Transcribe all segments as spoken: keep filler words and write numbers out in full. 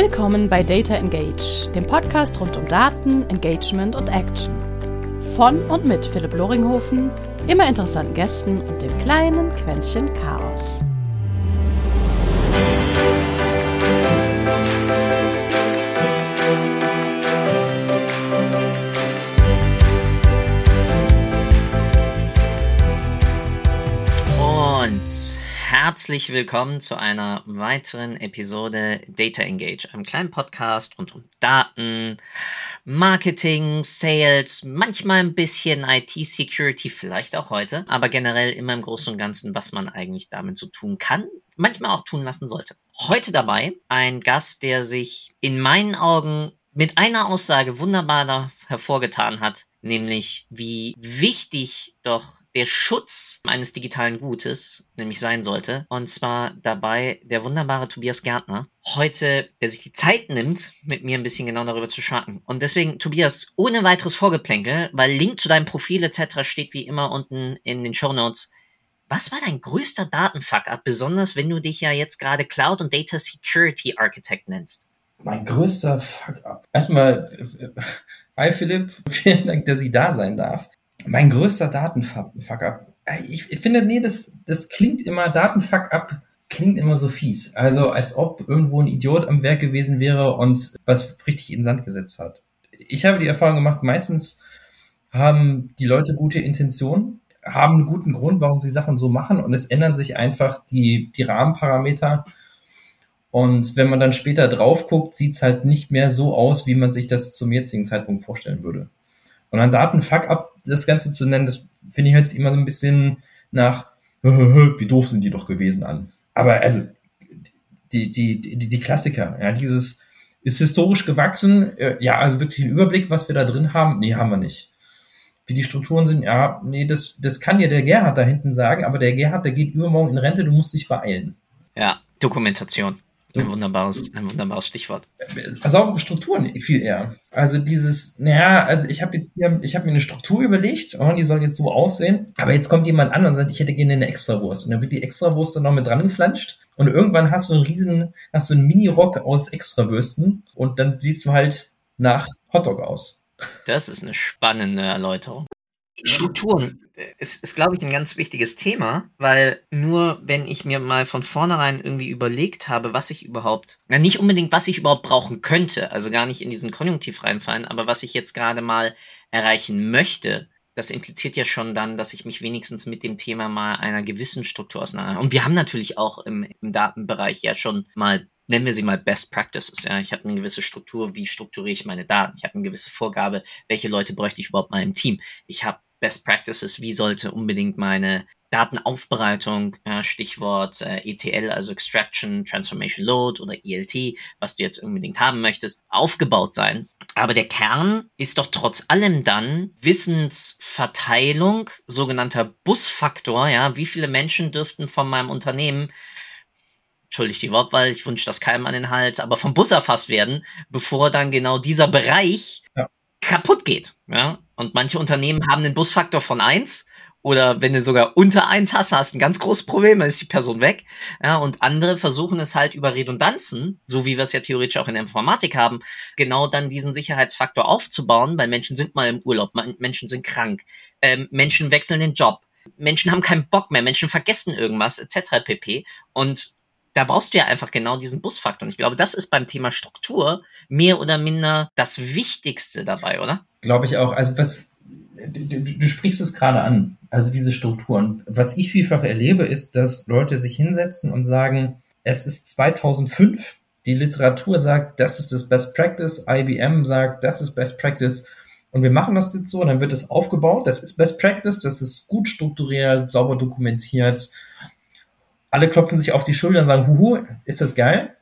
Willkommen bei Data Engage, dem Podcast rund um Daten, Engagement und Action. Von und mit Philipp Loringhoven, immer interessanten Gästen und dem kleinen Quäntchen Chaos. Und herzlich willkommen zu einer weiteren Episode Data Engage, einem kleinen Podcast rund um Daten, Marketing, Sales, manchmal ein bisschen I T-Security, vielleicht auch heute, aber generell immer im Großen und Ganzen, was man eigentlich damit so tun kann, manchmal auch tun lassen sollte. Heute dabei ein Gast, der sich in meinen Augen mit einer Aussage wunderbar da hervorgetan hat, nämlich wie wichtig doch der Schutz eines digitalen Gutes nämlich sein sollte. Und zwar dabei der wunderbare Tobias Gärtner. Heute, der sich die Zeit nimmt, mit mir ein bisschen genau darüber zu schnacken. Und deswegen, Tobias, ohne weiteres Vorgeplänkel, weil Link zu deinem Profil et cetera steht wie immer unten in den Shownotes. Was war dein größter Datenfuck-up, besonders wenn du dich ja jetzt gerade Cloud- und Data-Security-Architect nennst? Mein größter Fuck-up. Erstmal, hi Philipp, vielen Dank, dass ich da sein darf. Mein größter Datenfuck-up. Ich, ich finde, nee, das, das klingt immer, Datenfuck-up klingt immer so fies. Also, als ob irgendwo ein Idiot am Werk gewesen wäre und was richtig in den Sand gesetzt hat. Ich habe die Erfahrung gemacht, meistens haben die Leute gute Intentionen, haben einen guten Grund, warum sie Sachen so machen, und es ändern sich einfach die, die Rahmenparameter. Und wenn man dann später drauf guckt, sieht es halt nicht mehr so aus, wie man sich das zum jetzigen Zeitpunkt vorstellen würde. Und an Datenfuck-up das Ganze zu nennen, das finde ich jetzt immer so ein bisschen nach, wie doof sind die doch gewesen an. Aber also, die, die, die, die Klassiker, ja, dieses ist historisch gewachsen, ja, also wirklich ein Überblick, was wir da drin haben, nee, haben wir nicht. Wie die Strukturen sind, ja, nee, das, das kann ja der Gerhard da hinten sagen, aber der Gerhard, der geht übermorgen in Rente, du musst dich beeilen. Ja, Dokumentation. Ein wunderbares, ein wunderbares Stichwort. Saubere Strukturen viel eher. Also dieses, naja, also ich habe jetzt hier, ich habe mir eine Struktur überlegt, oh, die soll jetzt so aussehen, aber jetzt kommt jemand an und sagt, ich hätte gerne eine Extrawurst. Und dann wird die Extrawurst dann noch mit dran geflanscht und irgendwann hast du einen riesen, hast du einen Mini-Rock aus Extrawürsten und dann siehst du halt nach Hotdog aus. Das ist eine spannende Erläuterung. Strukturen ist, ist, glaube ich, ein ganz wichtiges Thema, weil nur wenn ich mir mal von vornherein irgendwie überlegt habe, was ich überhaupt, na nicht unbedingt, was ich überhaupt brauchen könnte, also gar nicht in diesen Konjunktiv reinfallen, aber was ich jetzt gerade mal erreichen möchte, das impliziert ja schon dann, dass ich mich wenigstens mit dem Thema mal einer gewissen Struktur auseinandersetze. Und wir haben natürlich auch im, im Datenbereich ja schon mal, nennen wir sie mal Best Practices. Ja, ich habe eine gewisse Struktur, wie strukturiere ich meine Daten? Ich habe eine gewisse Vorgabe, welche Leute bräuchte ich überhaupt mal im Team? Ich habe Best Practices, wie sollte unbedingt meine Datenaufbereitung, ja, Stichwort äh, E T L, also Extraction, Transformation Load oder E L T, was du jetzt unbedingt haben möchtest, aufgebaut sein. Aber der Kern ist doch trotz allem dann Wissensverteilung, sogenannter Busfaktor, ja, wie viele Menschen dürften von meinem Unternehmen, entschuldigt die Wortwahl, ich wünsche das keinem an den Hals, aber vom Bus erfasst werden, bevor dann genau dieser Bereich ja. kaputt geht, ja. Und manche Unternehmen haben einen Busfaktor von eins oder wenn du sogar unter eins hast, hast du ein ganz großes Problem, dann ist die Person weg. Ja, und andere versuchen es halt über Redundanzen, so wie wir es ja theoretisch auch in der Informatik haben, genau dann diesen Sicherheitsfaktor aufzubauen, weil Menschen sind mal im Urlaub, Menschen sind krank, ähm, Menschen wechseln den Job, Menschen haben keinen Bock mehr, Menschen vergessen irgendwas et cetera pp. Und da brauchst du ja einfach genau diesen Busfaktor. Und ich glaube, das ist beim Thema Struktur mehr oder minder das Wichtigste dabei, oder? Glaube ich auch. Also was du, du sprichst es gerade an, also diese Strukturen. Was ich vielfach erlebe, ist, dass Leute sich hinsetzen und sagen, es ist zweitausendfünf, die Literatur sagt, das ist das Best Practice, I B M sagt, das ist Best Practice und wir machen das jetzt so, dann wird es aufgebaut, das ist Best Practice, das ist gut strukturiert, sauber dokumentiert. Alle klopfen sich auf die Schulter und sagen, huhu, ist das geil?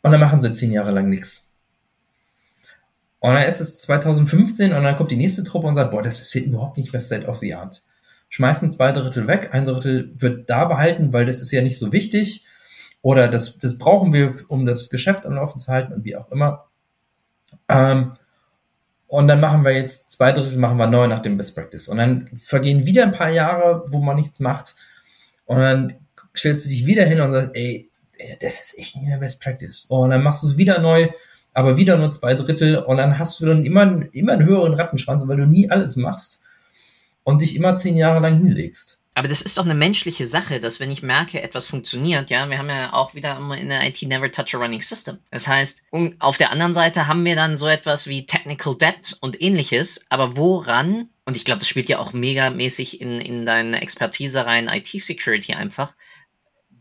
Und dann machen sie zehn Jahre lang nichts. Und dann ist es zweitausendfünfzehn und dann kommt die nächste Truppe und sagt, boah, das ist hier überhaupt nicht Best State of the Art. Schmeißen zwei Drittel weg, ein Drittel wird da behalten, weil das ist ja nicht so wichtig. Oder das, das brauchen wir, um das Geschäft am Laufen zu halten und wie auch immer. Ähm, und dann machen wir jetzt zwei Drittel, machen wir neu nach dem Best Practice. Und dann vergehen wieder ein paar Jahre, wo man nichts macht. Und dann stellst du dich wieder hin und sagst, ey, das ist echt nicht mehr Best Practice. Und dann machst du es wieder neu, aber wieder nur zwei Drittel und dann hast du dann immer, immer einen höheren Rattenschwanz, weil du nie alles machst und dich immer zehn Jahre lang hinlegst. Aber das ist doch eine menschliche Sache, dass wenn ich merke, etwas funktioniert, ja, wir haben ja auch wieder immer in der I T never touch a running system. Das heißt, auf der anderen Seite haben wir dann so etwas wie Technical Debt und ähnliches, aber woran, und ich glaube, das spielt ja auch megamäßig in, in deine Expertise rein, I T-Security einfach,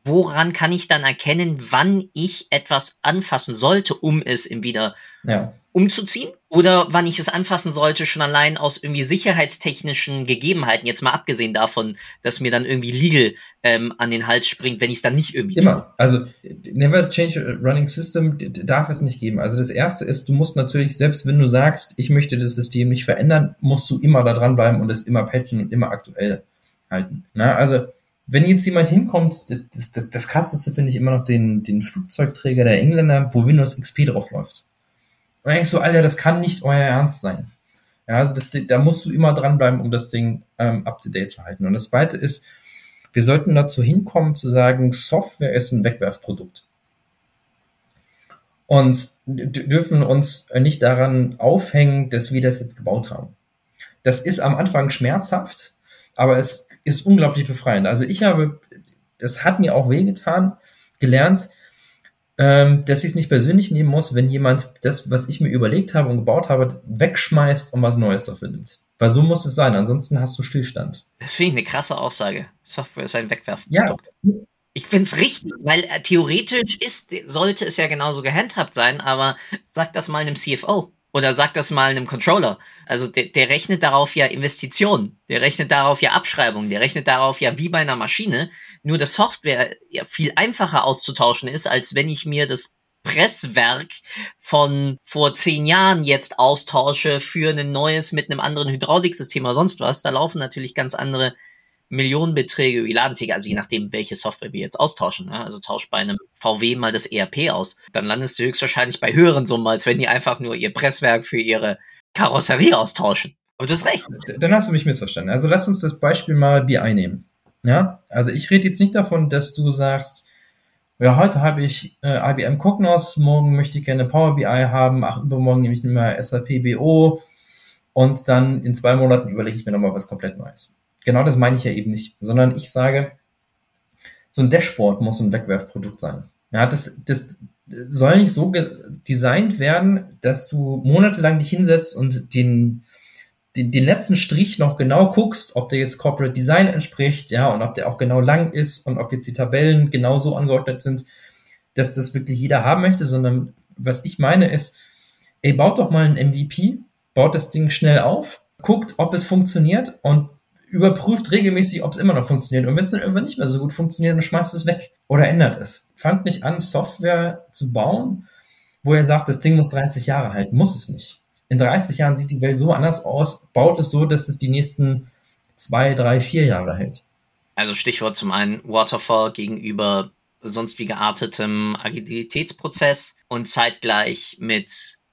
woran kann ich dann erkennen, wann ich etwas anfassen sollte, um es im wieder ja. umzuziehen? Oder wann ich es anfassen sollte, schon allein aus irgendwie sicherheitstechnischen Gegebenheiten, jetzt mal abgesehen davon, dass mir dann irgendwie Legal ähm, an den Hals springt, wenn ich es dann nicht irgendwie Immer. Tue. Also never change a running system darf es nicht geben. Also das Erste ist, du musst natürlich, selbst wenn du sagst, ich möchte das System nicht verändern, musst du immer da dranbleiben und es immer patchen und immer aktuell halten. Na, also wenn jetzt jemand hinkommt, das, das, das krasseste finde ich immer noch den, den Flugzeugträger der Engländer, wo Windows X P drauf läuft. Und dann denkst du, Alter, das kann nicht euer Ernst sein. Ja, also das, da musst du immer dranbleiben, um das Ding ähm, up to date zu halten. Und das Zweite ist, wir sollten dazu hinkommen zu sagen, Software ist ein Wegwerfprodukt. Und d- dürfen uns nicht daran aufhängen, dass wir das jetzt gebaut haben. Das ist am Anfang schmerzhaft, aber es ist unglaublich befreiend. Also ich habe, es hat mir auch wehgetan, gelernt, ähm, dass ich es nicht persönlich nehmen muss, wenn jemand das, was ich mir überlegt habe und gebaut habe, wegschmeißt und was Neues dafür nimmt. Weil so muss es sein, ansonsten hast du Stillstand. Das finde ich eine krasse Aussage. Software ist ein Wegwerfprodukt. Ja. Ich finde es richtig, weil äh, theoretisch ist, sollte es ja genauso gehandhabt sein, aber sag das mal einem C F O. Oder sag das mal einem Controller. Also der, der rechnet darauf ja Investitionen, der rechnet darauf ja Abschreibungen, der rechnet darauf ja wie bei einer Maschine, nur dass Software ja viel einfacher auszutauschen ist, als wenn ich mir das Presswerk von vor zehn Jahren jetzt austausche für ein neues mit einem anderen Hydrauliksystem oder sonst was. Da laufen natürlich ganz andere Millionenbeträge, Ladentheke, also je nachdem, welche Software wir jetzt austauschen. Ne? Also tausch bei einem V W mal das E R P aus. Dann landest du höchstwahrscheinlich bei höheren Summen, als wenn die einfach nur ihr Presswerk für ihre Karosserie austauschen. Aber du hast recht. Dann hast du mich missverstanden. Also lass uns das Beispiel mal B I nehmen. Ja? Also ich rede jetzt nicht davon, dass du sagst, ja, heute habe ich äh, I B M Cognos, morgen möchte ich gerne Power B I haben, ach, übermorgen nehme ich mal S A P B O und dann in zwei Monaten überlege ich mir nochmal was komplett Neues. Genau das meine ich ja eben nicht, sondern ich sage, so ein Dashboard muss ein Wegwerfprodukt sein. Ja, das, das soll nicht so ge- designt werden, dass du monatelang dich hinsetzt und den, den, den letzten Strich noch genau guckst, ob der jetzt Corporate Design entspricht, ja, und ob der auch genau lang ist und ob jetzt die Tabellen genau so angeordnet sind, dass das wirklich jeder haben möchte, sondern was ich meine ist, ey, baut doch mal ein M V P, baut das Ding schnell auf, guckt, ob es funktioniert und überprüft regelmäßig, ob es immer noch funktioniert. Und wenn es dann irgendwann nicht mehr so gut funktioniert, dann schmeißt es weg oder ändert es. Fangt nicht an, Software zu bauen, wo ihr sagt, das Ding muss dreißig Jahre halten. Muss es nicht. In dreißig Jahren sieht die Welt so anders aus. Baut es so, dass es die nächsten zwei, drei, vier Jahre hält. Also Stichwort zum einen Waterfall gegenüber sonst wie geartetem Agilitätsprozess und zeitgleich mit,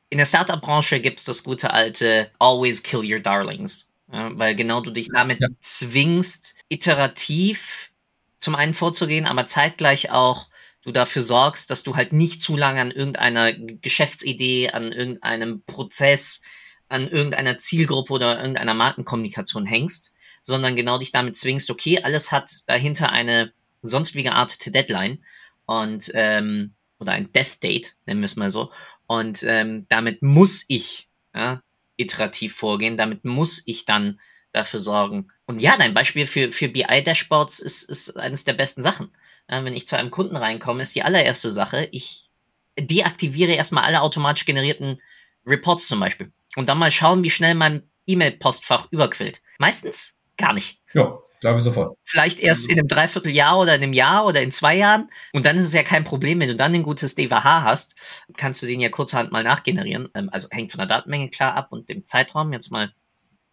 in der Startup-Branche gibt es das gute alte Always kill your darlings. Ja, weil genau du dich damit ja. zwingst, iterativ zum einen vorzugehen, aber zeitgleich auch du dafür sorgst, dass du halt nicht zu lange an irgendeiner Geschäftsidee, an irgendeinem Prozess, an irgendeiner Zielgruppe oder irgendeiner Markenkommunikation hängst, sondern genau dich damit zwingst, okay, alles hat dahinter eine sonst wie geartete Deadline und ähm, oder ein Death Date, nennen wir es mal so, und ähm, damit muss ich, ja, iterativ vorgehen, damit muss ich dann dafür sorgen. Und ja, dein Beispiel für, für B I-Dashboards ist, ist eines der besten Sachen. Äh, wenn ich zu einem Kunden reinkomme, ist die allererste Sache, ich deaktiviere erstmal alle automatisch generierten Reports zum Beispiel und dann mal schauen, wie schnell mein E-Mail-Postfach überquillt. Meistens gar nicht. Ja, glaube ich sofort. Vielleicht erst in einem Dreivierteljahr oder in einem Jahr oder in zwei Jahren und dann ist es ja kein Problem, wenn du dann ein gutes D W H hast, kannst du den ja kurzerhand mal nachgenerieren. Also hängt von der Datenmenge klar ab und dem Zeitraum. Jetzt mal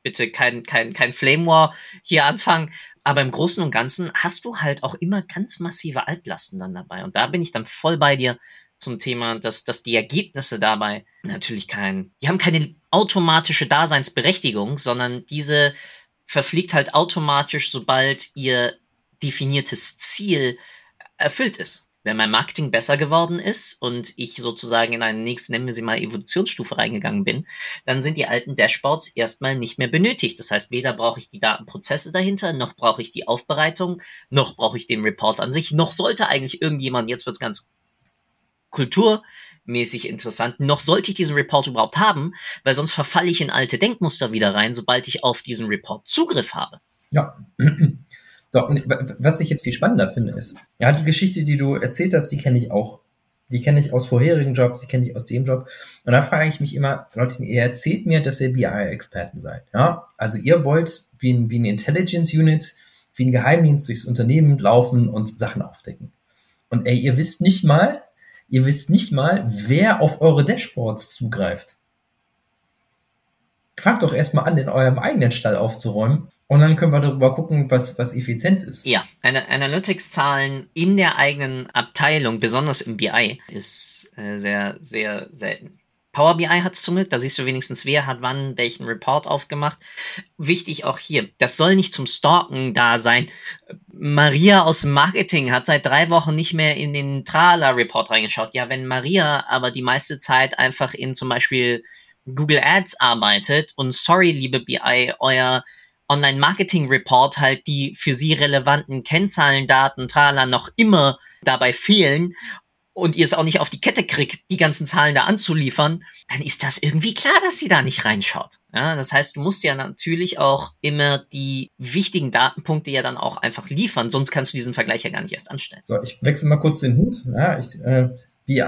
bitte kein, kein, kein Flame War hier anfangen, aber im Großen und Ganzen hast du halt auch immer ganz massive Altlasten dann dabei und da bin ich dann voll bei dir zum Thema, dass, dass die Ergebnisse dabei natürlich kein, die haben keine automatische Daseinsberechtigung, sondern diese verfliegt halt automatisch, sobald ihr definiertes Ziel erfüllt ist. wenn mein Marketing besser geworden ist und ich sozusagen in eine nächste, nennen wir sie mal, Evolutionsstufe reingegangen bin, dann sind die alten Dashboards erstmal nicht mehr benötigt. Das heißt, weder brauche ich die Datenprozesse dahinter, noch brauche ich die Aufbereitung, noch brauche ich den Report an sich, noch sollte eigentlich irgendjemand, jetzt wird's ganz kulturmäßig interessant, noch sollte ich diesen Report überhaupt haben, weil sonst verfalle ich in alte Denkmuster wieder rein, sobald ich auf diesen Report Zugriff habe. Ja. So, und was ich jetzt viel spannender finde, ist, ja, die Geschichte, die du erzählt hast, die kenne ich auch. Die kenne ich aus vorherigen Jobs, die kenne ich aus dem Job. Und da frage ich mich immer, Leute, ihr erzählt mir, dass ihr B I-Experten seid. Ja? Also ihr wollt wie ein, wie ein Intelligence Unit, wie ein Geheimdienst durchs Unternehmen laufen und Sachen aufdecken. Und ey, ihr wisst nicht mal, ihr wisst nicht mal, wer auf eure Dashboards zugreift. Fangt doch erstmal an, in eurem eigenen Stall aufzuräumen. Und dann können wir darüber gucken, was, was effizient ist. Ja, Analytics-Zahlen in der eigenen Abteilung, besonders im B I, ist äh, sehr, sehr selten. Power B I hat es zum Glück, da siehst du wenigstens, wer hat wann welchen Report aufgemacht. Wichtig auch hier, das soll nicht zum Stalken da sein. Maria aus dem Marketing hat seit drei Wochen nicht mehr in den Trala-Report reingeschaut. Ja, wenn Maria aber die meiste Zeit einfach in zum Beispiel Google Ads arbeitet und sorry, liebe B I, euer Online-Marketing-Report halt die für sie relevanten Kennzahlen, Daten, Trala noch immer dabei fehlen und ihr es auch nicht auf die Kette kriegt, die ganzen Zahlen da anzuliefern, dann ist das irgendwie klar, dass sie da nicht reinschaut. Ja, das heißt, du musst ja natürlich auch immer die wichtigen Datenpunkte ja dann auch einfach liefern, sonst kannst du diesen Vergleich ja gar nicht erst anstellen. So, ich wechsle mal kurz den Hut. Ja, ich, äh, B I,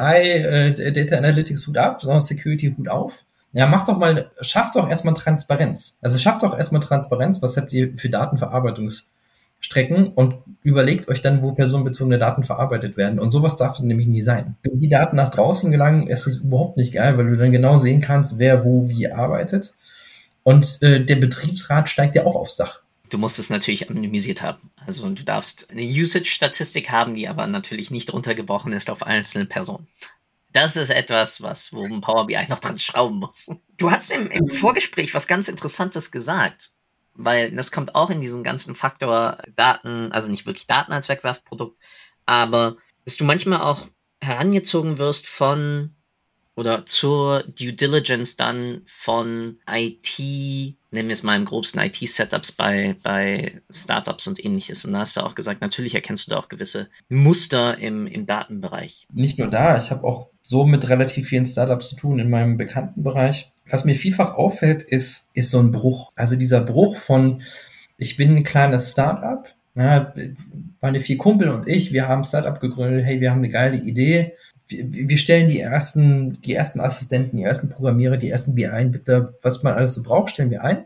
äh, Data Analytics Hut ab, sondern Security Hut auf. Ja, mach doch mal, schafft doch erstmal Transparenz. Also schafft doch erstmal Transparenz, was habt ihr für Datenverarbeitungsstrecken und überlegt euch dann, wo personenbezogene Daten verarbeitet werden. Und sowas darf nämlich nie sein. Wenn die Daten nach draußen gelangen, ist es überhaupt nicht geil, weil du dann genau sehen kannst, wer wo wie arbeitet. Und äh, der Betriebsrat steigt ja auch aufs Dach. Du musst es natürlich anonymisiert haben. Also du darfst eine Usage-Statistik haben, die aber natürlich nicht runtergebrochen ist auf einzelne Personen. Das ist etwas, was wo Power B I noch dran schrauben muss. Du hast im, im Vorgespräch was ganz Interessantes gesagt, weil das kommt auch in diesen ganzen Faktor Daten, also nicht wirklich Daten als Wegwerfprodukt, aber dass du manchmal auch herangezogen wirst von oder zur Due Diligence dann von I T, nennen wir es mal im grobsten I T-Setups bei, bei Startups und ähnliches. Und da hast du auch gesagt, natürlich erkennst du da auch gewisse Muster im, im Datenbereich. Nicht nur da, ich habe auch so mit relativ vielen Startups zu tun in meinem Bekanntenbereich. Was mir vielfach auffällt, ist, ist so ein Bruch. Also dieser Bruch von, ich bin ein kleines Startup, na, meine vier Kumpel und ich, wir haben ein Startup gegründet, hey, wir haben eine geile Idee. Wir stellen die ersten, die ersten Assistenten, die ersten Programmierer, die ersten B I-Entwickler, was man alles so braucht, stellen wir ein.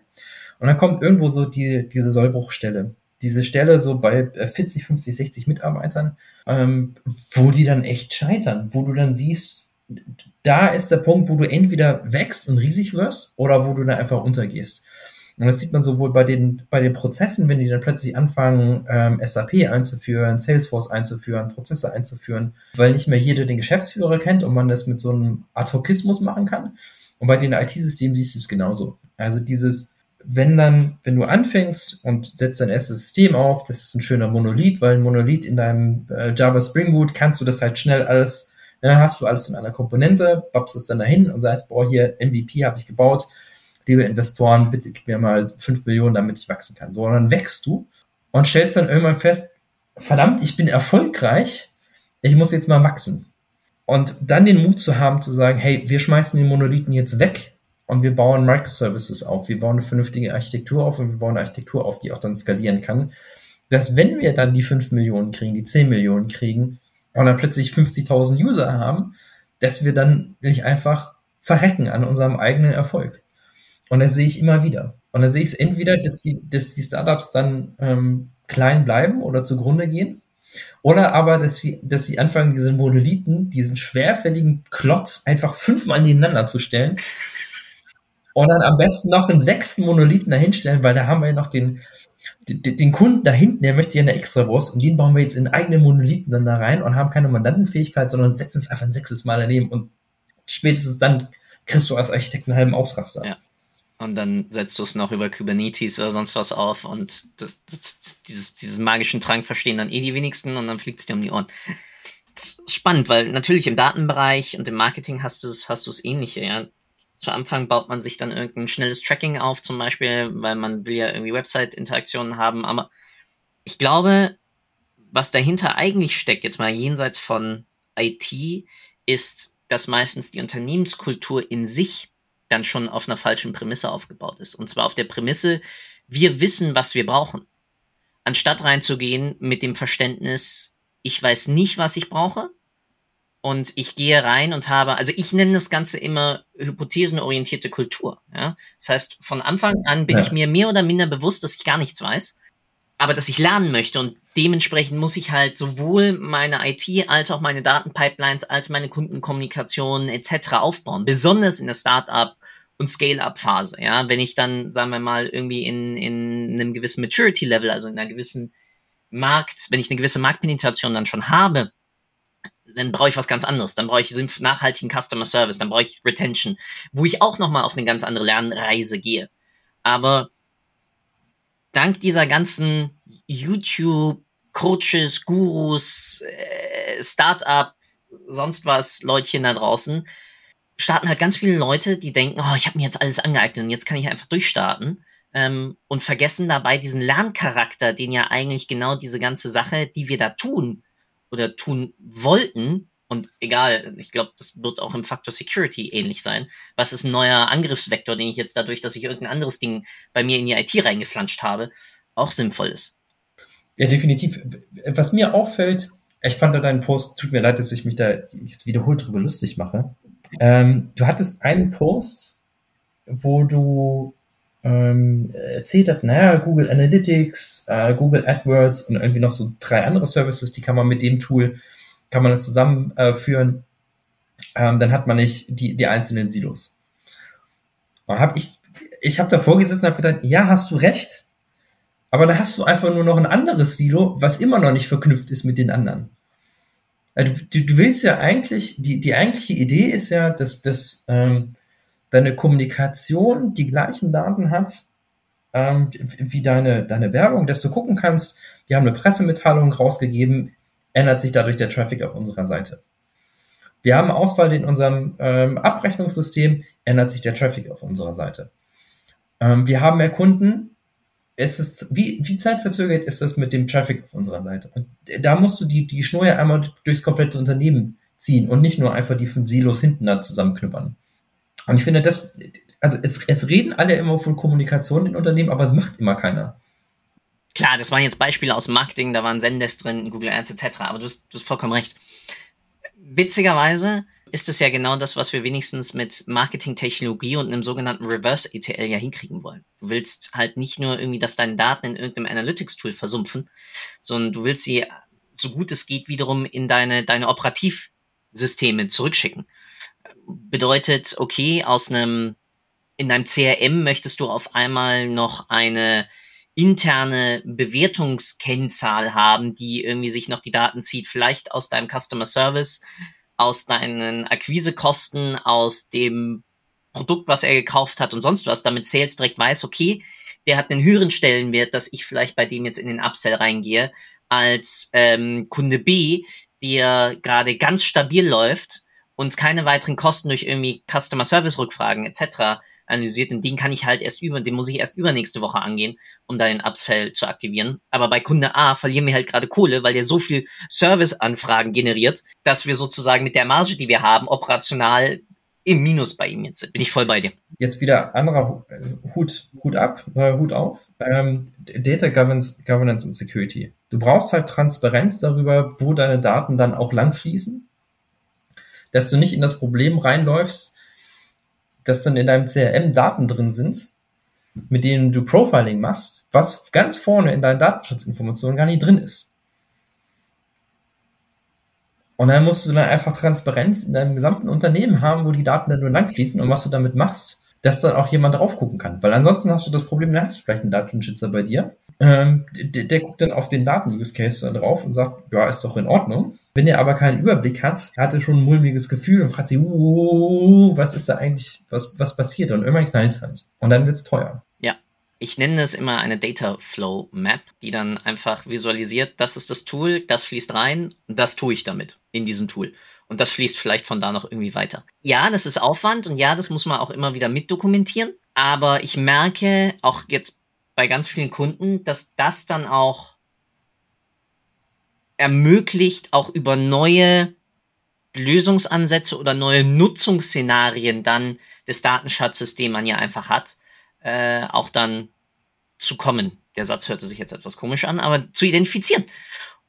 Und dann kommt irgendwo so die, diese Sollbruchstelle. Diese Stelle so bei vierzig, fünfzig, sechzig Mitarbeitern, ähm, wo die dann echt scheitern, wo du dann siehst, da ist der Punkt, wo du entweder wächst und riesig wirst oder wo du dann einfach untergehst. Und das sieht man sowohl bei den, bei den Prozessen, wenn die dann plötzlich anfangen, ähm, S A P einzuführen, Salesforce einzuführen, Prozesse einzuführen, weil nicht mehr jeder den Geschäftsführer kennt und man das mit so einem Ad-Hocismus machen kann. Und bei den I T-Systemen siehst du es genauso. Also dieses, wenn dann, wenn du anfängst und setzt dein erstes System auf, das ist ein schöner Monolith, weil ein Monolith in deinem äh, Java Spring Boot kannst du das halt schnell alles, dann hast du alles in einer Komponente, babst es dann dahin und sagst, boah, hier M V P habe ich gebaut, liebe Investoren, bitte gib mir mal fünf Millionen, damit ich wachsen kann. So, und dann wächst du und stellst dann irgendwann fest, verdammt, ich bin erfolgreich, ich muss jetzt mal wachsen. Und dann den Mut zu haben, zu sagen, hey, wir schmeißen den Monolithen jetzt weg und wir bauen Microservices auf, wir bauen eine vernünftige Architektur auf und wir bauen eine Architektur auf, die auch dann skalieren kann, dass wenn wir dann die fünf Millionen kriegen, die zehn Millionen kriegen und dann plötzlich fünfzigtausend User haben, dass wir dann nicht einfach verrecken an unserem eigenen Erfolg. Und das sehe ich immer wieder. Und da sehe ich es entweder, dass die, dass die Startups dann ähm, klein bleiben oder zugrunde gehen, oder aber, dass, wir, dass sie anfangen, diesen Monolithen, diesen schwerfälligen Klotz einfach fünfmal nebeneinander zu stellen und dann am besten noch einen sechsten Monolithen dahinstellen, weil da haben wir ja noch den, den, den Kunden da hinten, der möchte ja eine Extrawurst und den bauen wir jetzt in eigene Monolithen dann da rein und haben keine Mandantenfähigkeit, sondern setzen es einfach ein sechstes Mal daneben und spätestens dann kriegst du als Architekt einen halben Ausraster. Ja. Und dann setzt du es noch über Kubernetes oder sonst was auf und das, das, dieses, diesen magischen Trank verstehen dann eh die wenigsten und dann fliegt es dir um die Ohren. spannend, weil natürlich im Datenbereich und im Marketing hast du es hast du es ähnliche, ja. Zu Anfang baut man sich dann irgendein schnelles Tracking auf, zum Beispiel, weil man will ja irgendwie Website-Interaktionen haben, aber ich glaube, was dahinter eigentlich steckt, jetzt mal jenseits von I T, ist, dass meistens die Unternehmenskultur in sich dann schon auf einer falschen Prämisse aufgebaut ist. Und zwar auf der Prämisse, wir wissen, was wir brauchen. Anstatt reinzugehen mit dem Verständnis, ich weiß nicht, was ich brauche, und ich gehe rein und habe, also ich nenne das Ganze immer hypothesenorientierte Kultur. Ja? Das heißt, von Anfang an bin ja. ich mir mehr oder minder bewusst, dass ich gar nichts weiß, aber dass ich lernen möchte. Und dementsprechend muss ich halt sowohl meine I T als auch meine Datenpipelines, als meine Kundenkommunikation et cetera aufbauen. Besonders in der Start-up- und Scale-up-Phase. Ja? Wenn ich dann, sagen wir mal, irgendwie in, in einem gewissen Maturity-Level, also in einer gewissen Markt, wenn ich eine gewisse Marktpenetration dann schon habe, dann brauche ich was ganz anderes. Dann brauche ich nachhaltigen Customer Service, dann brauche ich Retention, wo ich auch nochmal auf eine ganz andere Lernreise gehe. Aber dank dieser ganzen YouTube-Coaches, Gurus, äh, Startup, sonst was, Leutchen da draußen, starten halt ganz viele Leute, die denken, oh, ich habe mir jetzt alles angeeignet und jetzt kann ich einfach durchstarten. Ähm, und vergessen dabei diesen Lerncharakter, den ja eigentlich genau diese ganze Sache, die wir da tun, oder tun wollten, und egal, ich glaube, das wird auch im Faktor Security ähnlich sein. Was ist ein neuer Angriffsvektor, den ich jetzt dadurch, dass ich irgendein anderes Ding bei mir in die I T reingeflanscht habe, auch sinnvoll ist? Ja, definitiv. Was mir auffällt, ich fand da deinen Post, tut mir leid, dass ich mich da wiederholt drüber lustig mache. Ähm, du hattest einen Post, wo du Ähm, erzählt das, naja, Google Analytics, äh, Google AdWords und irgendwie noch so drei andere Services, die kann man mit dem Tool, kann man das zusammenführen, äh, ähm, dann hat man nicht die, die einzelnen Silos. Und hab ich ich habe davor gesessen und habe gedacht, ja, hast du recht, aber da hast du einfach nur noch ein anderes Silo, was immer noch nicht verknüpft ist mit den anderen. Also, du, du willst ja eigentlich, die, die eigentliche Idee ist ja, dass das, ähm, deine Kommunikation die gleichen Daten hat, ähm, wie deine, deine Werbung, dass du gucken kannst, wir haben eine Pressemitteilung rausgegeben, ändert sich dadurch der Traffic auf unserer Seite. Wir haben Auswahl in unserem ähm, Abrechnungssystem, ändert sich der Traffic auf unserer Seite. Ähm, wir haben mehr Kunden, es ist, wie, wie zeitverzögert ist das mit dem Traffic auf unserer Seite? Und da musst du die, die Schnur ja einmal durchs komplette Unternehmen ziehen und nicht nur einfach die fünf Silos hinten da zusammenknüppern. Und ich finde, das, also es, es reden alle immer von Kommunikation in Unternehmen, aber es macht immer keiner. Klar, das waren jetzt Beispiele aus dem Marketing, da waren Zendesk drin, Google Ads et cetera, aber du hast, du hast vollkommen recht. Witzigerweise ist es ja genau das, was wir wenigstens mit Marketingtechnologie und einem sogenannten Reverse E T L ja hinkriegen wollen. Du willst halt nicht nur irgendwie, dass deine Daten in irgendeinem Analytics-Tool versumpfen, sondern du willst sie, so gut es geht, wiederum in deine, deine Operativsysteme zurückschicken. Bedeutet, okay, aus einem, in deinem C R M möchtest du auf einmal noch eine interne Bewertungskennzahl haben, die irgendwie sich noch die Daten zieht, vielleicht aus deinem Customer Service, aus deinen Akquisekosten, aus dem Produkt, was er gekauft hat und sonst was, damit Sales direkt weiß, okay, der hat einen höheren Stellenwert, dass ich vielleicht bei dem jetzt in den Upsell reingehe, als ähm, Kunde B, der gerade ganz stabil läuft, uns keine weiteren Kosten durch irgendwie Customer-Service-Rückfragen et cetera analysiert. Und den kann ich halt erst über, den muss ich erst übernächste Woche angehen, um da den Upsell zu aktivieren. Aber bei Kunde A verlieren wir halt gerade Kohle, weil der so viel Service-Anfragen generiert, dass wir sozusagen mit der Marge, die wir haben, operational im Minus bei ihm jetzt sind. Bin ich voll bei dir. Jetzt wieder anderer Hut, Hut ab, äh, Hut auf. Ähm, Data Governance, Governance und Security. Du brauchst halt Transparenz darüber, wo deine Daten dann auch lang fließen, dass du nicht in das Problem reinläufst, dass dann in deinem C R M Daten drin sind, mit denen du Profiling machst, was ganz vorne in deinen Datenschutzinformationen gar nicht drin ist. Und dann musst du dann einfach Transparenz in deinem gesamten Unternehmen haben, wo die Daten dann nur langfließen und was du damit machst, dass dann auch jemand drauf gucken kann. Weil ansonsten hast du das Problem, da hast du vielleicht einen Datenschützer bei dir, ähm, der, der guckt dann auf den Daten-Use-Case dann drauf und sagt, ja, ist doch in Ordnung. Wenn er aber keinen Überblick hat, hat er schon ein mulmiges Gefühl und fragt sich, uh, was ist da eigentlich, was was passiert? Und irgendwann knallt es halt. Und dann wird's teuer. Ja. Ich nenne es immer eine Data Flow Map, die dann einfach visualisiert, das ist das Tool, das fließt rein, das tue ich damit in diesem Tool. Und das fließt vielleicht von da noch irgendwie weiter. Ja, das ist Aufwand und ja, das muss man auch immer wieder mit dokumentieren. Aber ich merke auch jetzt bei ganz vielen Kunden, dass das dann auch ermöglicht, auch über neue Lösungsansätze oder neue Nutzungsszenarien dann des Datenschatzes, den man ja einfach hat, äh, auch dann zu kommen. Der Satz hörte sich jetzt etwas komisch an, aber zu identifizieren.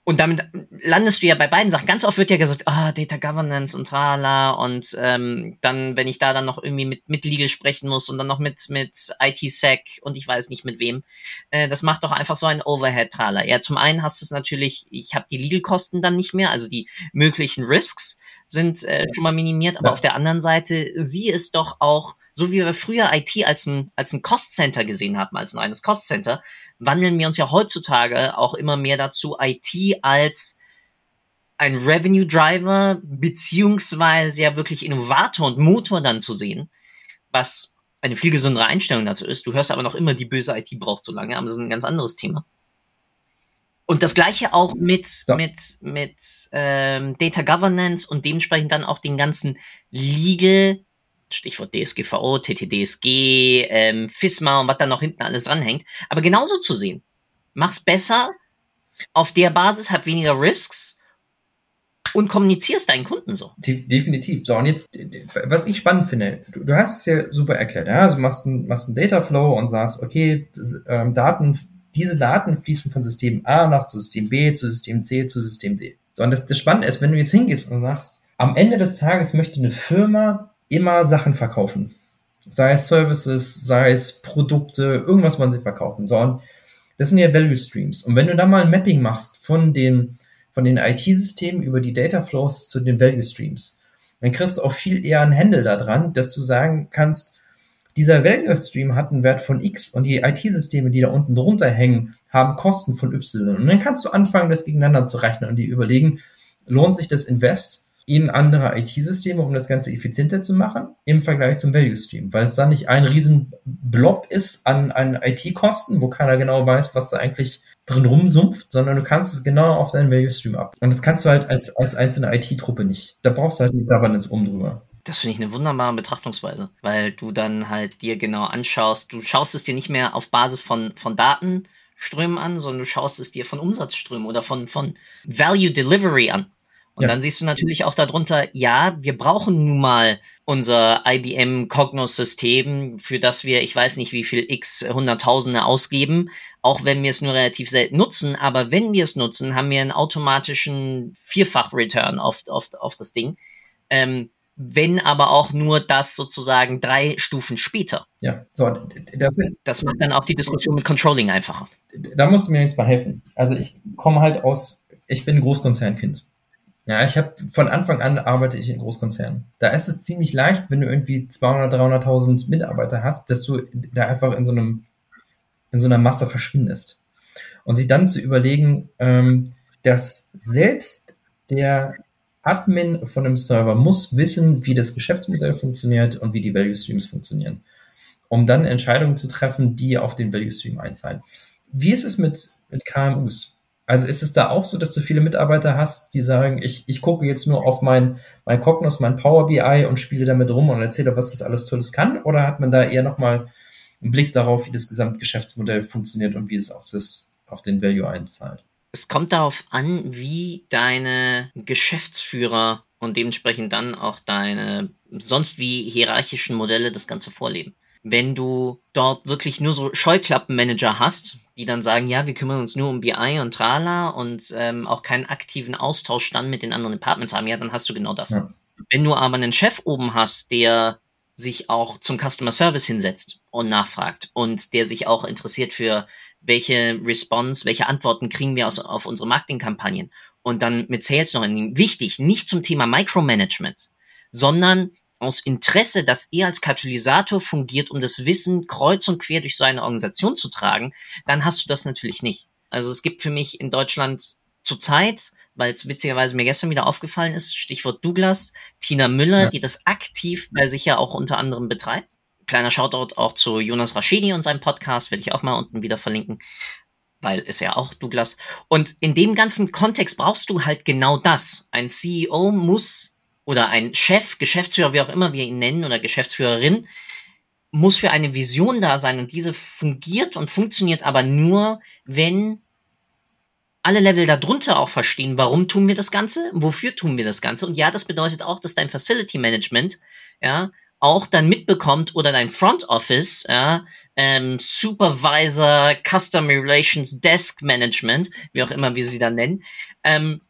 Und damit landest du ja bei beiden Sachen. Ganz oft wird ja gesagt, ah, oh, Data Governance und tralala und ähm, dann, wenn ich da dann noch irgendwie mit, mit Legal sprechen muss und dann noch mit, mit I T-Sec und ich weiß nicht mit wem, äh, das macht doch einfach so ein Overhead-Trala. Ja, zum einen hast du es natürlich, ich habe die Legal-Kosten dann nicht mehr, also die möglichen Risks sind äh, schon mal minimiert, aber ja. Auf der anderen Seite, sie ist doch auch, so wie wir früher I T als ein, als ein Cost-Center gesehen haben, als ein reines Cost-Center, wandeln wir uns ja heutzutage auch immer mehr dazu, I T als ein Revenue-Driver beziehungsweise ja wirklich Innovator und Motor dann zu sehen, was eine viel gesündere Einstellung dazu ist. Du hörst aber noch immer, die böse I T braucht so lange, aber das ist ein ganz anderes Thema. Und das Gleiche auch mit, so. mit, mit ähm, Data Governance und dementsprechend dann auch den ganzen Legal, Stichwort D S G V O, T T D S G, ähm, FISMA und was dann noch hinten alles dranhängt. Aber genauso zu sehen. Mach's besser, auf der Basis, hab weniger Risks und kommunizierst deinen Kunden so. Definitiv. So, und jetzt, was ich spannend finde, du, du hast es ja super erklärt. Ja? Also machst einen machst einen Data Flow und sagst, okay, das, ähm, Daten, diese Daten fließen von System A nach zu System B, zu System C, zu System D. So, und das, das Spannende ist, wenn du jetzt hingehst und sagst, am Ende des Tages möchte eine Firma immer Sachen verkaufen. Sei es Services, sei es Produkte, irgendwas wollen sie verkaufen. So, und das sind ja Value Streams. Und wenn du da mal ein Mapping machst von den, von den I T-Systemen über die Data Flows zu den Value Streams, dann kriegst du auch viel eher einen Handle daran, dass du sagen kannst, dieser Value Stream hat einen Wert von X und die I T-Systeme, die da unten drunter hängen, haben Kosten von Y. Und dann kannst du anfangen, das gegeneinander zu rechnen und dir überlegen, lohnt sich das Invest in andere I T-Systeme, um das Ganze effizienter zu machen, im Vergleich zum Value Stream, weil es dann nicht ein riesen Blob ist an, an I T-Kosten, wo keiner genau weiß, was da eigentlich drin rumsumpft, sondern du kannst es genau auf deinen Value Stream ab. Und das kannst du halt als, als einzelne I T-Truppe nicht. Da brauchst du halt die Governance oben drüber. Das finde ich eine wunderbare Betrachtungsweise, weil du dann halt dir genau anschaust, du schaust es dir nicht mehr auf Basis von, von Datenströmen an, sondern du schaust es dir von Umsatzströmen oder von, von Value Delivery an. Und ja. Dann siehst du natürlich auch darunter, ja, wir brauchen nun mal unser I B M Cognos System, für das wir, ich weiß nicht wie viel x Hunderttausende ausgeben, auch wenn wir es nur relativ selten nutzen, aber wenn wir es nutzen, haben wir einen automatischen Vierfach-Return auf, auf, auf das Ding. Ähm, wenn aber auch nur das sozusagen drei Stufen später. Ja, so. Dafür, das macht dann auch die Diskussion mit Controlling einfacher. Da musst du mir jetzt mal helfen. Also ich komme halt aus, ich bin Großkonzernkind. Ja, ich habe von Anfang an arbeite ich in Großkonzernen. Da ist es ziemlich leicht, wenn du irgendwie zweihundert, dreihunderttausend Mitarbeiter hast, dass du da einfach in so einem in so einer Masse verschwindest. Und sich dann zu überlegen, ähm, dass selbst der Admin von einem Server muss wissen, wie das Geschäftsmodell funktioniert und wie die Value Streams funktionieren, um dann Entscheidungen zu treffen, die auf den Value Stream einzahlen. Wie ist es mit, mit K M Us? Also ist es da auch so, dass du viele Mitarbeiter hast, die sagen, ich, ich gucke jetzt nur auf mein, mein Cognos, mein Power B I und spiele damit rum und erzähle, was das alles Tolles kann? Oder hat man da eher nochmal einen Blick darauf, wie das Gesamtgeschäftsmodell funktioniert und wie es auf, das, auf den Value einzahlt? Es kommt darauf an, wie deine Geschäftsführer und dementsprechend dann auch deine sonst wie hierarchischen Modelle das Ganze vorleben. Wenn du dort wirklich nur so Scheuklappenmanager hast, die dann sagen, ja, wir kümmern uns nur um B I und Trala und ähm, auch keinen aktiven Austausch dann mit den anderen Departments haben, ja, dann hast du genau das. Ja. Wenn du aber einen Chef oben hast, der sich auch zum Customer Service hinsetzt und nachfragt und der sich auch interessiert für welche Response, welche Antworten kriegen wir aus, auf unsere Marketingkampagnen und dann mit Sales noch in, wichtig, nicht zum Thema Micromanagement, sondern aus Interesse, dass er als Katalysator fungiert, um das Wissen kreuz und quer durch seine Organisation zu tragen, dann hast du das natürlich nicht. Also es gibt für mich in Deutschland zurzeit, weil es witzigerweise mir gestern wieder aufgefallen ist, Stichwort Douglas, Tina Müller, ja. Die das aktiv bei sich ja auch unter anderem betreibt. kleiner Shoutout auch zu Jonas Raschini und seinem Podcast, werde ich auch mal unten wieder verlinken, weil ist ja auch Douglas. Und in dem ganzen Kontext brauchst du halt genau das. Ein C E O muss, oder ein Chef, Geschäftsführer, wie auch immer wir ihn nennen, oder Geschäftsführerin, muss für eine Vision da sein. Und diese fungiert und funktioniert aber nur, wenn alle Level darunter auch verstehen, warum tun wir das Ganze, wofür tun wir das Ganze. Und ja, das bedeutet auch, dass dein Facility Management, ja, auch dann mitbekommt, oder dein Front Office, ja, ähm, Supervisor, Customer Relations, Desk Management, wie auch immer wir sie dann nennen, ähm,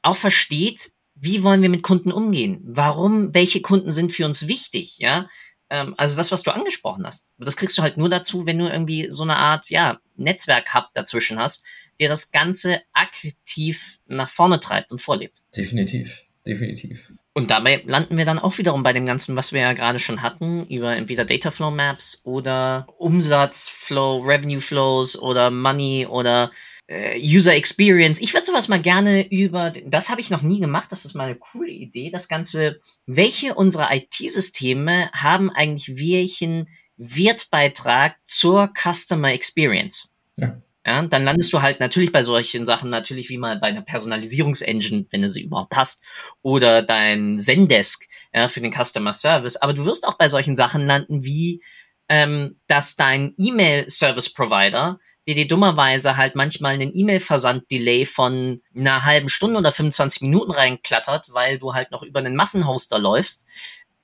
auch versteht, wie wollen wir mit Kunden umgehen? Warum, welche Kunden sind für uns wichtig, ja? Ähm, also das, was du angesprochen hast. Das kriegst du halt nur dazu, wenn du irgendwie so eine Art, ja, Netzwerk-Hub dazwischen hast, der das Ganze aktiv nach vorne treibt und vorlebt. Definitiv, definitiv. Und dabei landen wir dann auch wiederum bei dem Ganzen, was wir ja gerade schon hatten, über entweder Data Flow Maps oder Umsatzflow, Revenue Flows oder Money oder äh, User Experience. Ich würde sowas mal gerne über, das habe ich noch nie gemacht, das ist mal eine coole Idee, das Ganze, welche unserer I T-Systeme haben eigentlich welchen Wertbeitrag zur Customer Experience? Ja. Ja, dann landest du halt natürlich bei solchen Sachen, natürlich wie mal bei einer Personalisierungsengine, wenn sie überhaupt passt, oder dein Zendesk, ja, für den Customer Service. Aber du wirst auch bei solchen Sachen landen, wie ähm, dass dein E-Mail-Service-Provider, der dir dummerweise halt manchmal einen E-Mail-Versand-Delay von einer halben Stunde oder fünfundzwanzig Minuten reinklattert, weil du halt noch über einen Massenhoster läufst,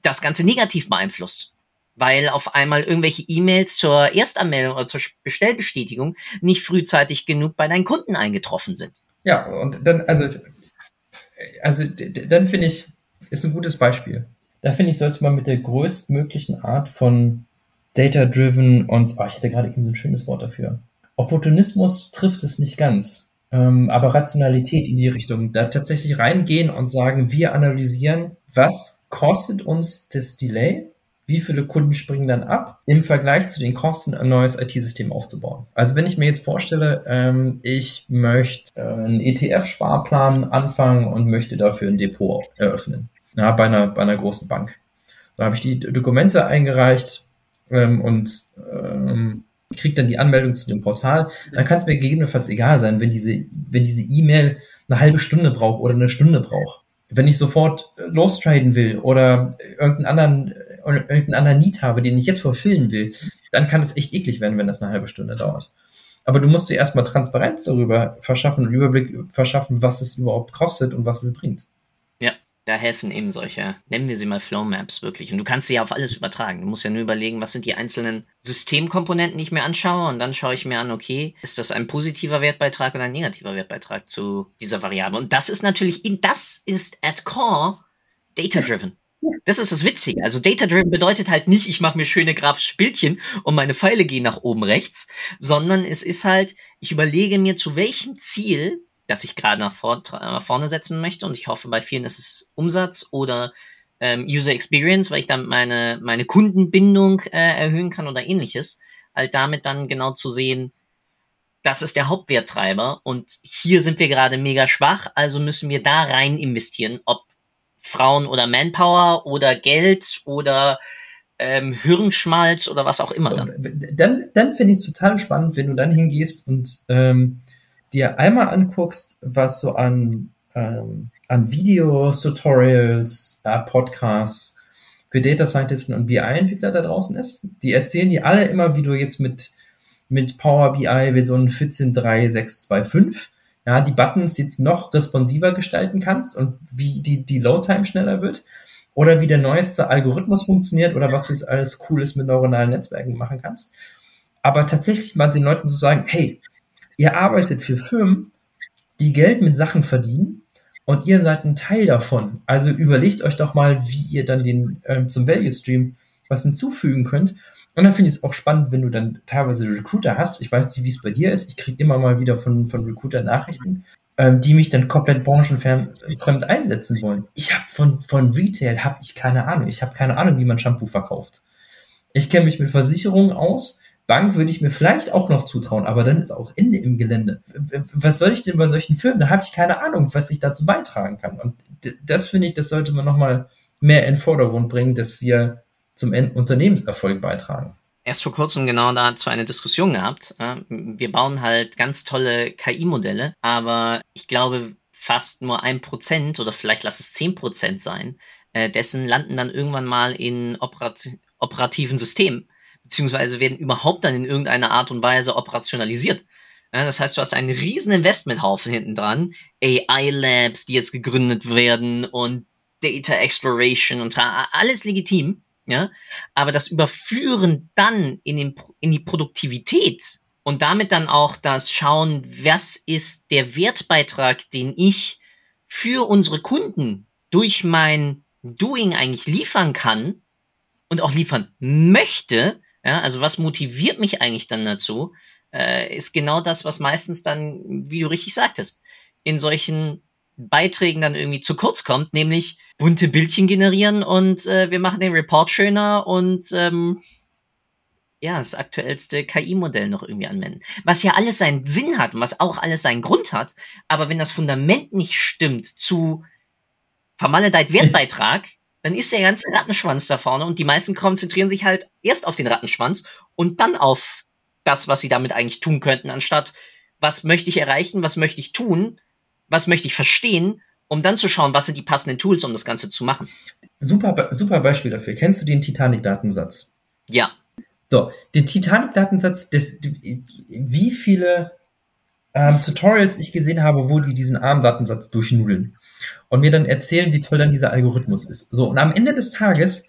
das Ganze negativ beeinflusst. Weil auf einmal irgendwelche E-Mails zur Erstanmeldung oder zur Bestellbestätigung nicht frühzeitig genug bei deinen Kunden eingetroffen sind. Ja, und dann, also, also dann finde ich, ist ein gutes Beispiel. Da finde ich, sollte man mit der größtmöglichen Art von Data-Driven und, oh, ich hatte gerade eben so ein schönes Wort dafür. Opportunismus trifft es nicht ganz, ähm, aber Rationalität in die Richtung. Da tatsächlich reingehen und sagen, wir analysieren, was kostet uns das Delay? Wie viele Kunden springen dann ab, im Vergleich zu den Kosten, ein neues I T-System aufzubauen? Also wenn ich mir jetzt vorstelle, ähm, ich möchte äh, einen E T F-Sparplan anfangen und möchte dafür ein Depot eröffnen, ja, bei einer, bei einer großen Bank. Da habe ich die Dokumente eingereicht ähm, und ähm, kriege dann die Anmeldung zu dem Portal. Dann kann es mir gegebenenfalls egal sein, wenn diese, wenn diese E-Mail eine halbe Stunde braucht oder eine Stunde braucht. Wenn ich sofort lostraden will oder irgendeinen anderen und irgendeinen anderen Need habe, den ich jetzt verfüllen will, dann kann es echt eklig werden, wenn das eine halbe Stunde dauert. Aber du musst dir erstmal Transparenz darüber verschaffen und Überblick verschaffen, was es überhaupt kostet und was es bringt. Ja, da helfen eben solche, nennen wir sie mal Flow Maps wirklich. Und du kannst sie ja auf alles übertragen. Du musst ja nur überlegen, was sind die einzelnen Systemkomponenten, die ich mir anschaue, und dann schaue ich mir an, okay, ist das ein positiver Wertbeitrag oder ein negativer Wertbeitrag zu dieser Variable? Und das ist natürlich, in, das ist at core data-driven. Das ist das Witzige. Also Data-Driven bedeutet halt nicht, ich mache mir schöne grafische Bildchen und meine Pfeile gehen nach oben rechts, sondern es ist halt, ich überlege mir, zu welchem Ziel, das ich gerade nach, vor, nach vorne setzen möchte, und ich hoffe, bei vielen ist es Umsatz oder ähm, User Experience, weil ich damit meine, meine Kundenbindung äh, erhöhen kann oder ähnliches, halt damit dann genau zu sehen, das ist der Hauptwerttreiber und hier sind wir gerade mega schwach, also müssen wir da rein investieren, ob Frauen oder Manpower oder Geld oder ähm, Hirnschmalz oder was auch immer. So, dann dann, dann finde ich es total spannend, wenn du dann hingehst und ähm, dir einmal anguckst, was so an, ähm, an Videos, Tutorials, äh, Podcasts für Data Scientisten und B I-Entwickler da draußen ist. Die erzählen dir alle immer, wie du jetzt mit, mit Power B I Version vierzehn Punkt drei sechs zwei fünf ja, die Buttons jetzt noch responsiver gestalten kannst und wie die, die Load-Time schneller wird oder wie der neueste Algorithmus funktioniert oder was du jetzt alles Cooles mit neuronalen Netzwerken machen kannst. Aber tatsächlich mal den Leuten zu sagen, hey, ihr arbeitet für Firmen, die Geld mit Sachen verdienen und ihr seid ein Teil davon. Also überlegt euch doch mal, wie ihr dann den ähm, zum Value-Stream was hinzufügen könnt. Und dann finde ich es auch spannend, wenn du dann teilweise Recruiter hast. Ich weiß nicht, wie es bei dir ist. Ich kriege immer mal wieder von, von Recruiter Nachrichten, ähm, die mich dann komplett branchenfremd einsetzen wollen. Ich habe von, von Retail habe ich keine Ahnung. Ich habe keine Ahnung, wie man Shampoo verkauft. Ich kenne mich mit Versicherungen aus. Bank würde ich mir vielleicht auch noch zutrauen, aber dann ist auch Ende im Gelände. Was soll ich denn bei solchen Firmen? Da habe ich keine Ahnung, was ich dazu beitragen kann. Und das finde ich, das sollte man nochmal mehr in den Vordergrund bringen, dass wir zum Unternehmenserfolg beitragen. Erst vor kurzem genau dazu eine Diskussion gehabt. Wir bauen halt ganz tolle K I-Modelle, aber ich glaube, fast nur ein Prozent oder vielleicht lass es zehn Prozent sein, dessen landen dann irgendwann mal in operat- operativen Systemen, beziehungsweise werden überhaupt dann in irgendeiner Art und Weise operationalisiert. Das heißt, du hast einen riesen Investmenthaufen hinten dran, A I-Labs, die jetzt gegründet werden und Data Exploration und alles legitim, ja, aber das Überführen dann in den, in die Produktivität und damit dann auch das Schauen, was ist der Wertbeitrag, den ich für unsere Kunden durch mein Doing eigentlich liefern kann und auch liefern möchte, ja, also was motiviert mich eigentlich dann dazu, äh, ist genau das, was meistens dann, wie du richtig sagtest, in solchen Beiträgen dann irgendwie zu kurz kommt, nämlich bunte Bildchen generieren und äh, wir machen den Report schöner und ähm, ja, das aktuellste K I-Modell noch irgendwie anwenden. Was ja alles seinen Sinn hat und was auch alles seinen Grund hat, aber wenn das Fundament nicht stimmt zu vermaledeit Wertbeitrag, dann ist der ganze Rattenschwanz da vorne und die meisten konzentrieren sich halt erst auf den Rattenschwanz und dann auf das, was sie damit eigentlich tun könnten, anstatt was möchte ich erreichen, was möchte ich tun, was möchte ich verstehen, um dann zu schauen, was sind die passenden Tools, um das Ganze zu machen. Super, super Beispiel dafür. Kennst du den Titanic-Datensatz? Ja. So, den Titanic-Datensatz, des, wie viele ähm, Tutorials ich gesehen habe, wo die diesen Arm-Datensatz durchnudeln und mir dann erzählen, wie toll dann dieser Algorithmus ist. So, und am Ende des Tages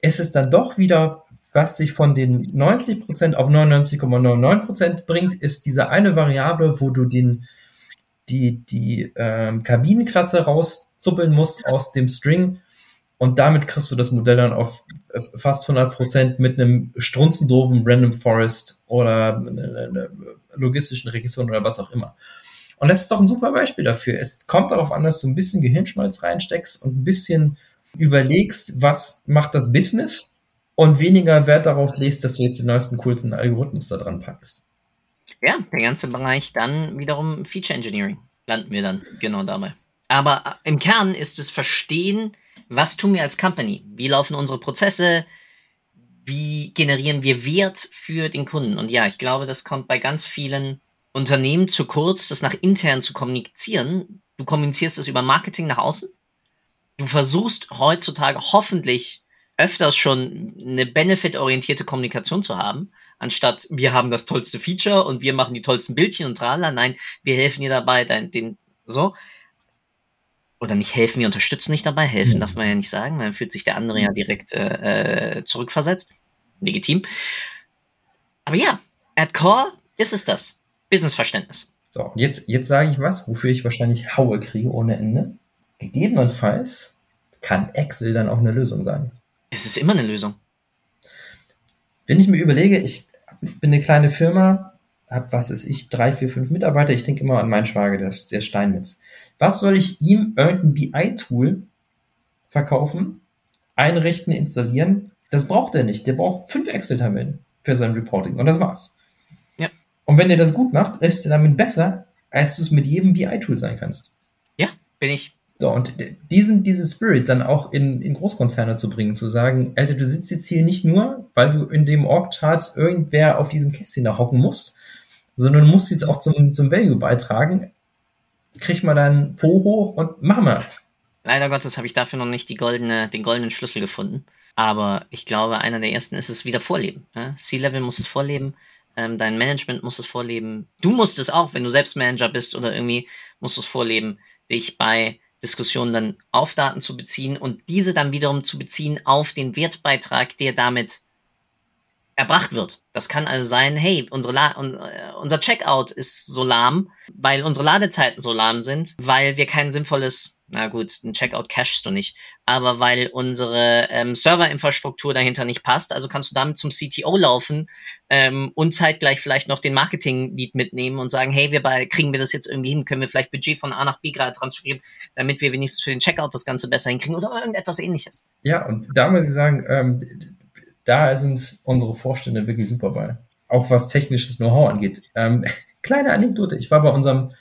ist es dann doch wieder, was sich von den neunzig Prozent auf neunundneunzig Komma neunundneunzig Prozent bringt, ist diese eine Variable, wo du den die, die ähm, Kabinenklasse rauszuppeln musst aus dem String und damit kriegst du das Modell dann auf äh, fast hundert Prozent mit einem strunzendoofen Random Forest oder einer logistischen Regression oder was auch immer. Und das ist doch ein super Beispiel dafür. Es kommt darauf an, dass du ein bisschen Gehirnschmalz reinsteckst und ein bisschen überlegst, was macht das Business und weniger Wert darauf legst, dass du jetzt den neuesten, coolsten Algorithmus da dran packst. Ja, der ganze Bereich dann wiederum Feature Engineering landen wir dann genau dabei. Aber im Kern ist es verstehen, was tun wir als Company? Wie laufen unsere Prozesse? Wie generieren wir Wert für den Kunden? Und ja, ich glaube, das kommt bei ganz vielen Unternehmen zu kurz, das nach intern zu kommunizieren. Du kommunizierst es über Marketing nach außen. Du versuchst heutzutage hoffentlich öfters schon eine benefit-orientierte Kommunikation zu haben, anstatt wir haben das tollste Feature und wir machen die tollsten Bildchen und tralala. Nein, wir helfen dir dabei, dein, den, so. Oder nicht helfen, wir unterstützen dich dabei. Helfen mhm. darf man ja nicht sagen, weil dann fühlt sich der andere ja direkt äh, zurückversetzt. Legitim. Aber ja, at core ist es das. Businessverständnis. So, jetzt, jetzt sage ich was, wofür ich wahrscheinlich Haue kriege ohne Ende. Gegebenenfalls kann Excel dann auch eine Lösung sein. Es ist immer eine Lösung. Wenn ich mir überlege, ich bin eine kleine Firma, habe, was ist ich, drei, vier, fünf Mitarbeiter, ich denke immer an meinen Schwager, der, der Steinmetz. Was soll ich ihm irgendein B I-Tool verkaufen, einrichten, installieren? Das braucht er nicht. Der braucht fünf Excel-Tabellen für sein Reporting und das war's. Ja. Und wenn er das gut macht, ist er damit besser, als du es mit jedem B I-Tool sein kannst. Ja, bin ich. So, und diesen, diesen Spirit dann auch in, in Großkonzerne zu bringen, zu sagen, Alter, du sitzt jetzt hier nicht nur, weil du in dem Org-Charts irgendwer auf diesem Kästchen da hocken musst, sondern du musst jetzt auch zum, zum Value beitragen, krieg mal deinen Po hoch und mach mal. Leider Gottes habe ich dafür noch nicht die goldene, den goldenen Schlüssel gefunden, aber ich glaube, einer der ersten ist es wieder vorleben. Ja? C-Level muss es vorleben. Dein Management muss es vorleben. Du musst es auch, wenn du selbst Manager bist oder irgendwie, musst es vorleben, dich bei Diskussionen dann auf Daten zu beziehen und diese dann wiederum zu beziehen auf den Wertbeitrag, der damit erbracht wird. Das kann also sein, hey, unsere La- un- unser Checkout ist so lahm, weil unsere Ladezeiten so lahm sind, weil wir kein sinnvolles, na gut, ein Checkout cachest du nicht, aber weil unsere ähm, Serverinfrastruktur dahinter nicht passt, also kannst du damit zum C T O laufen ähm, und zeitgleich vielleicht noch den Marketing-Lead mitnehmen und sagen, hey, wir bei, kriegen wir das jetzt irgendwie hin, können wir vielleicht Budget von A nach B gerade transferieren, damit wir wenigstens für den Checkout das Ganze besser hinkriegen oder irgendetwas Ähnliches. Ja, und da muss ich sagen, ähm, da sind unsere Vorstände wirklich super bei. Auch was technisches Know-how angeht. Ähm, kleine Anekdote. Ich war bei unserem,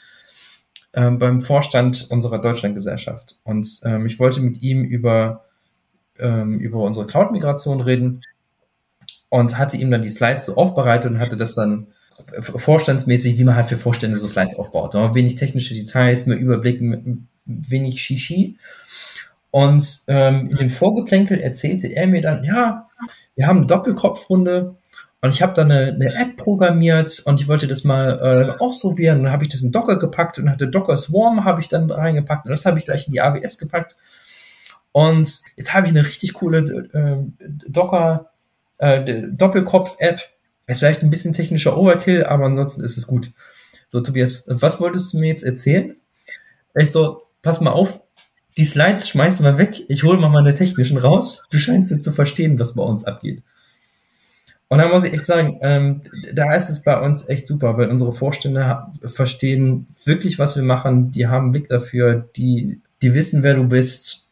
ähm, beim Vorstand unserer Deutschlandgesellschaft und ähm, ich wollte mit ihm über ähm, über unsere Cloud-Migration reden und hatte ihm dann die Slides so aufbereitet und hatte das dann vorstandsmäßig, wie man halt für Vorstände so Slides aufbaut. Da wenig technische Details, mehr Überblick, wenig Shishi. Und ähm, in dem Vorgeplänkel erzählte er mir dann, ja, wir haben eine Doppelkopfrunde und ich habe dann eine, eine App programmiert und ich wollte das mal äh, ausprobieren. Und dann habe ich das in Docker gepackt und hatte Docker Swarm habe ich dann reingepackt und das habe ich gleich in die A W S gepackt. Und jetzt habe ich eine richtig coole äh, Docker äh, Doppelkopf-App. Ist vielleicht ein bisschen technischer Overkill, aber ansonsten ist es gut. So, Tobias, was wolltest du mir jetzt erzählen? Ich so, pass mal auf, die Slides schmeißen wir weg, ich hole mal meine technischen raus, du scheinst jetzt zu verstehen, was bei uns abgeht. Und da muss ich echt sagen, ähm, da ist es bei uns echt super, weil unsere Vorstände ha- verstehen wirklich, was wir machen, die haben einen Blick dafür, die, die wissen, wer du bist,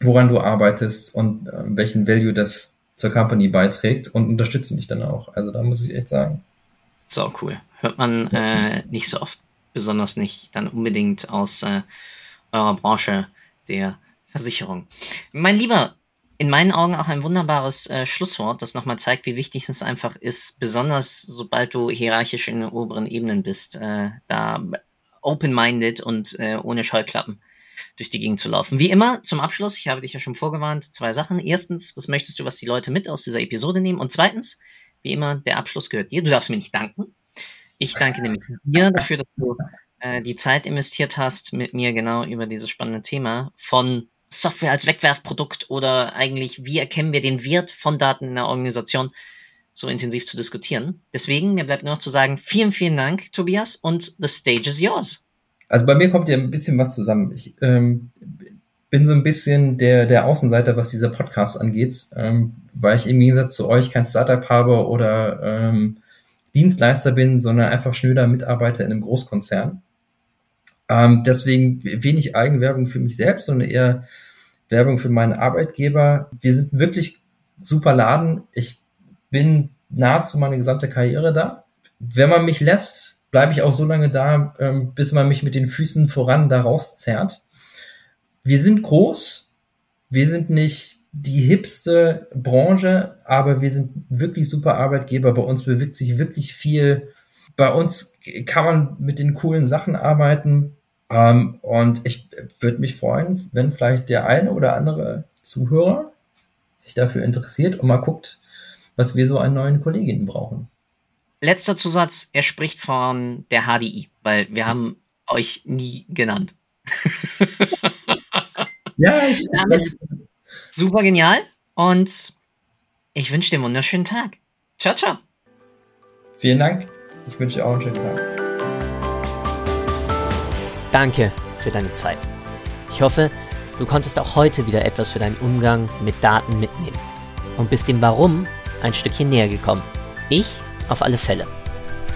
woran du arbeitest und äh, welchen Value das zur Company beiträgt und unterstützen dich dann auch. Also da muss ich echt sagen. So cool. Hört man äh, nicht so oft, besonders nicht dann unbedingt aus äh, eurer Branche der Versicherung. Mein Lieber, in meinen Augen auch ein wunderbares äh, Schlusswort, das nochmal zeigt, wie wichtig es einfach ist, besonders sobald du hierarchisch in den oberen Ebenen bist, äh, da open-minded und äh, ohne Scheuklappen durch die Gegend zu laufen. Wie immer, zum Abschluss, ich habe dich ja schon vorgewarnt, zwei Sachen. Erstens, was möchtest du, was die Leute mit aus dieser Episode nehmen? Und zweitens, wie immer, der Abschluss gehört dir. Du darfst mir nicht danken. Ich danke nämlich dir dafür, dass du äh, die Zeit investiert hast, mit mir genau über dieses spannende Thema von Software als Wegwerfprodukt oder eigentlich, wie erkennen wir den Wert von Daten in der Organisation, so intensiv zu diskutieren. Deswegen, mir bleibt nur noch zu sagen, vielen, vielen Dank, Tobias, und the stage is yours. Also bei mir kommt ja ein bisschen was zusammen. Ich ähm, bin so ein bisschen der, der Außenseiter, was dieser Podcast angeht, ähm, weil ich im Gegensatz zu euch kein Startup habe oder ähm, Dienstleister bin, sondern einfach schnöder Mitarbeiter in einem Großkonzern. Ähm, deswegen wenig Eigenwerbung für mich selbst, sondern eher Werbung für meinen Arbeitgeber. Wir sind wirklich super Laden. Ich bin nahezu meine gesamte Karriere da. Wenn man mich lässt, bleibe ich auch so lange da, bis man mich mit den Füßen voran da rauszerrt. Wir sind groß, wir sind nicht die hipste Branche, aber wir sind wirklich super Arbeitgeber. Bei uns bewegt sich wirklich viel. Bei uns kann man mit den coolen Sachen arbeiten. Und ich würde mich freuen, wenn vielleicht der eine oder andere Zuhörer sich dafür interessiert und mal guckt, was wir so an neuen Kolleginnen brauchen. Letzter Zusatz, er spricht von der H D I, weil wir haben euch nie genannt. Ja, ich Damit super genial und ich wünsche dir einen wunderschönen Tag. Ciao, ciao. Vielen Dank. Ich wünsche dir auch einen schönen Tag. Danke für deine Zeit. Ich hoffe, du konntest auch heute wieder etwas für deinen Umgang mit Daten mitnehmen und bist dem Warum ein Stückchen näher gekommen. Ich Auf alle Fälle.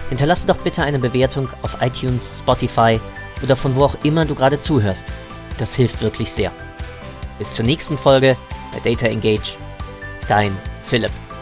Hinterlasse doch bitte eine Bewertung auf iTunes, Spotify oder von wo auch immer du gerade zuhörst. Das hilft wirklich sehr. Bis zur nächsten Folge bei Data Engage. Dein Philipp.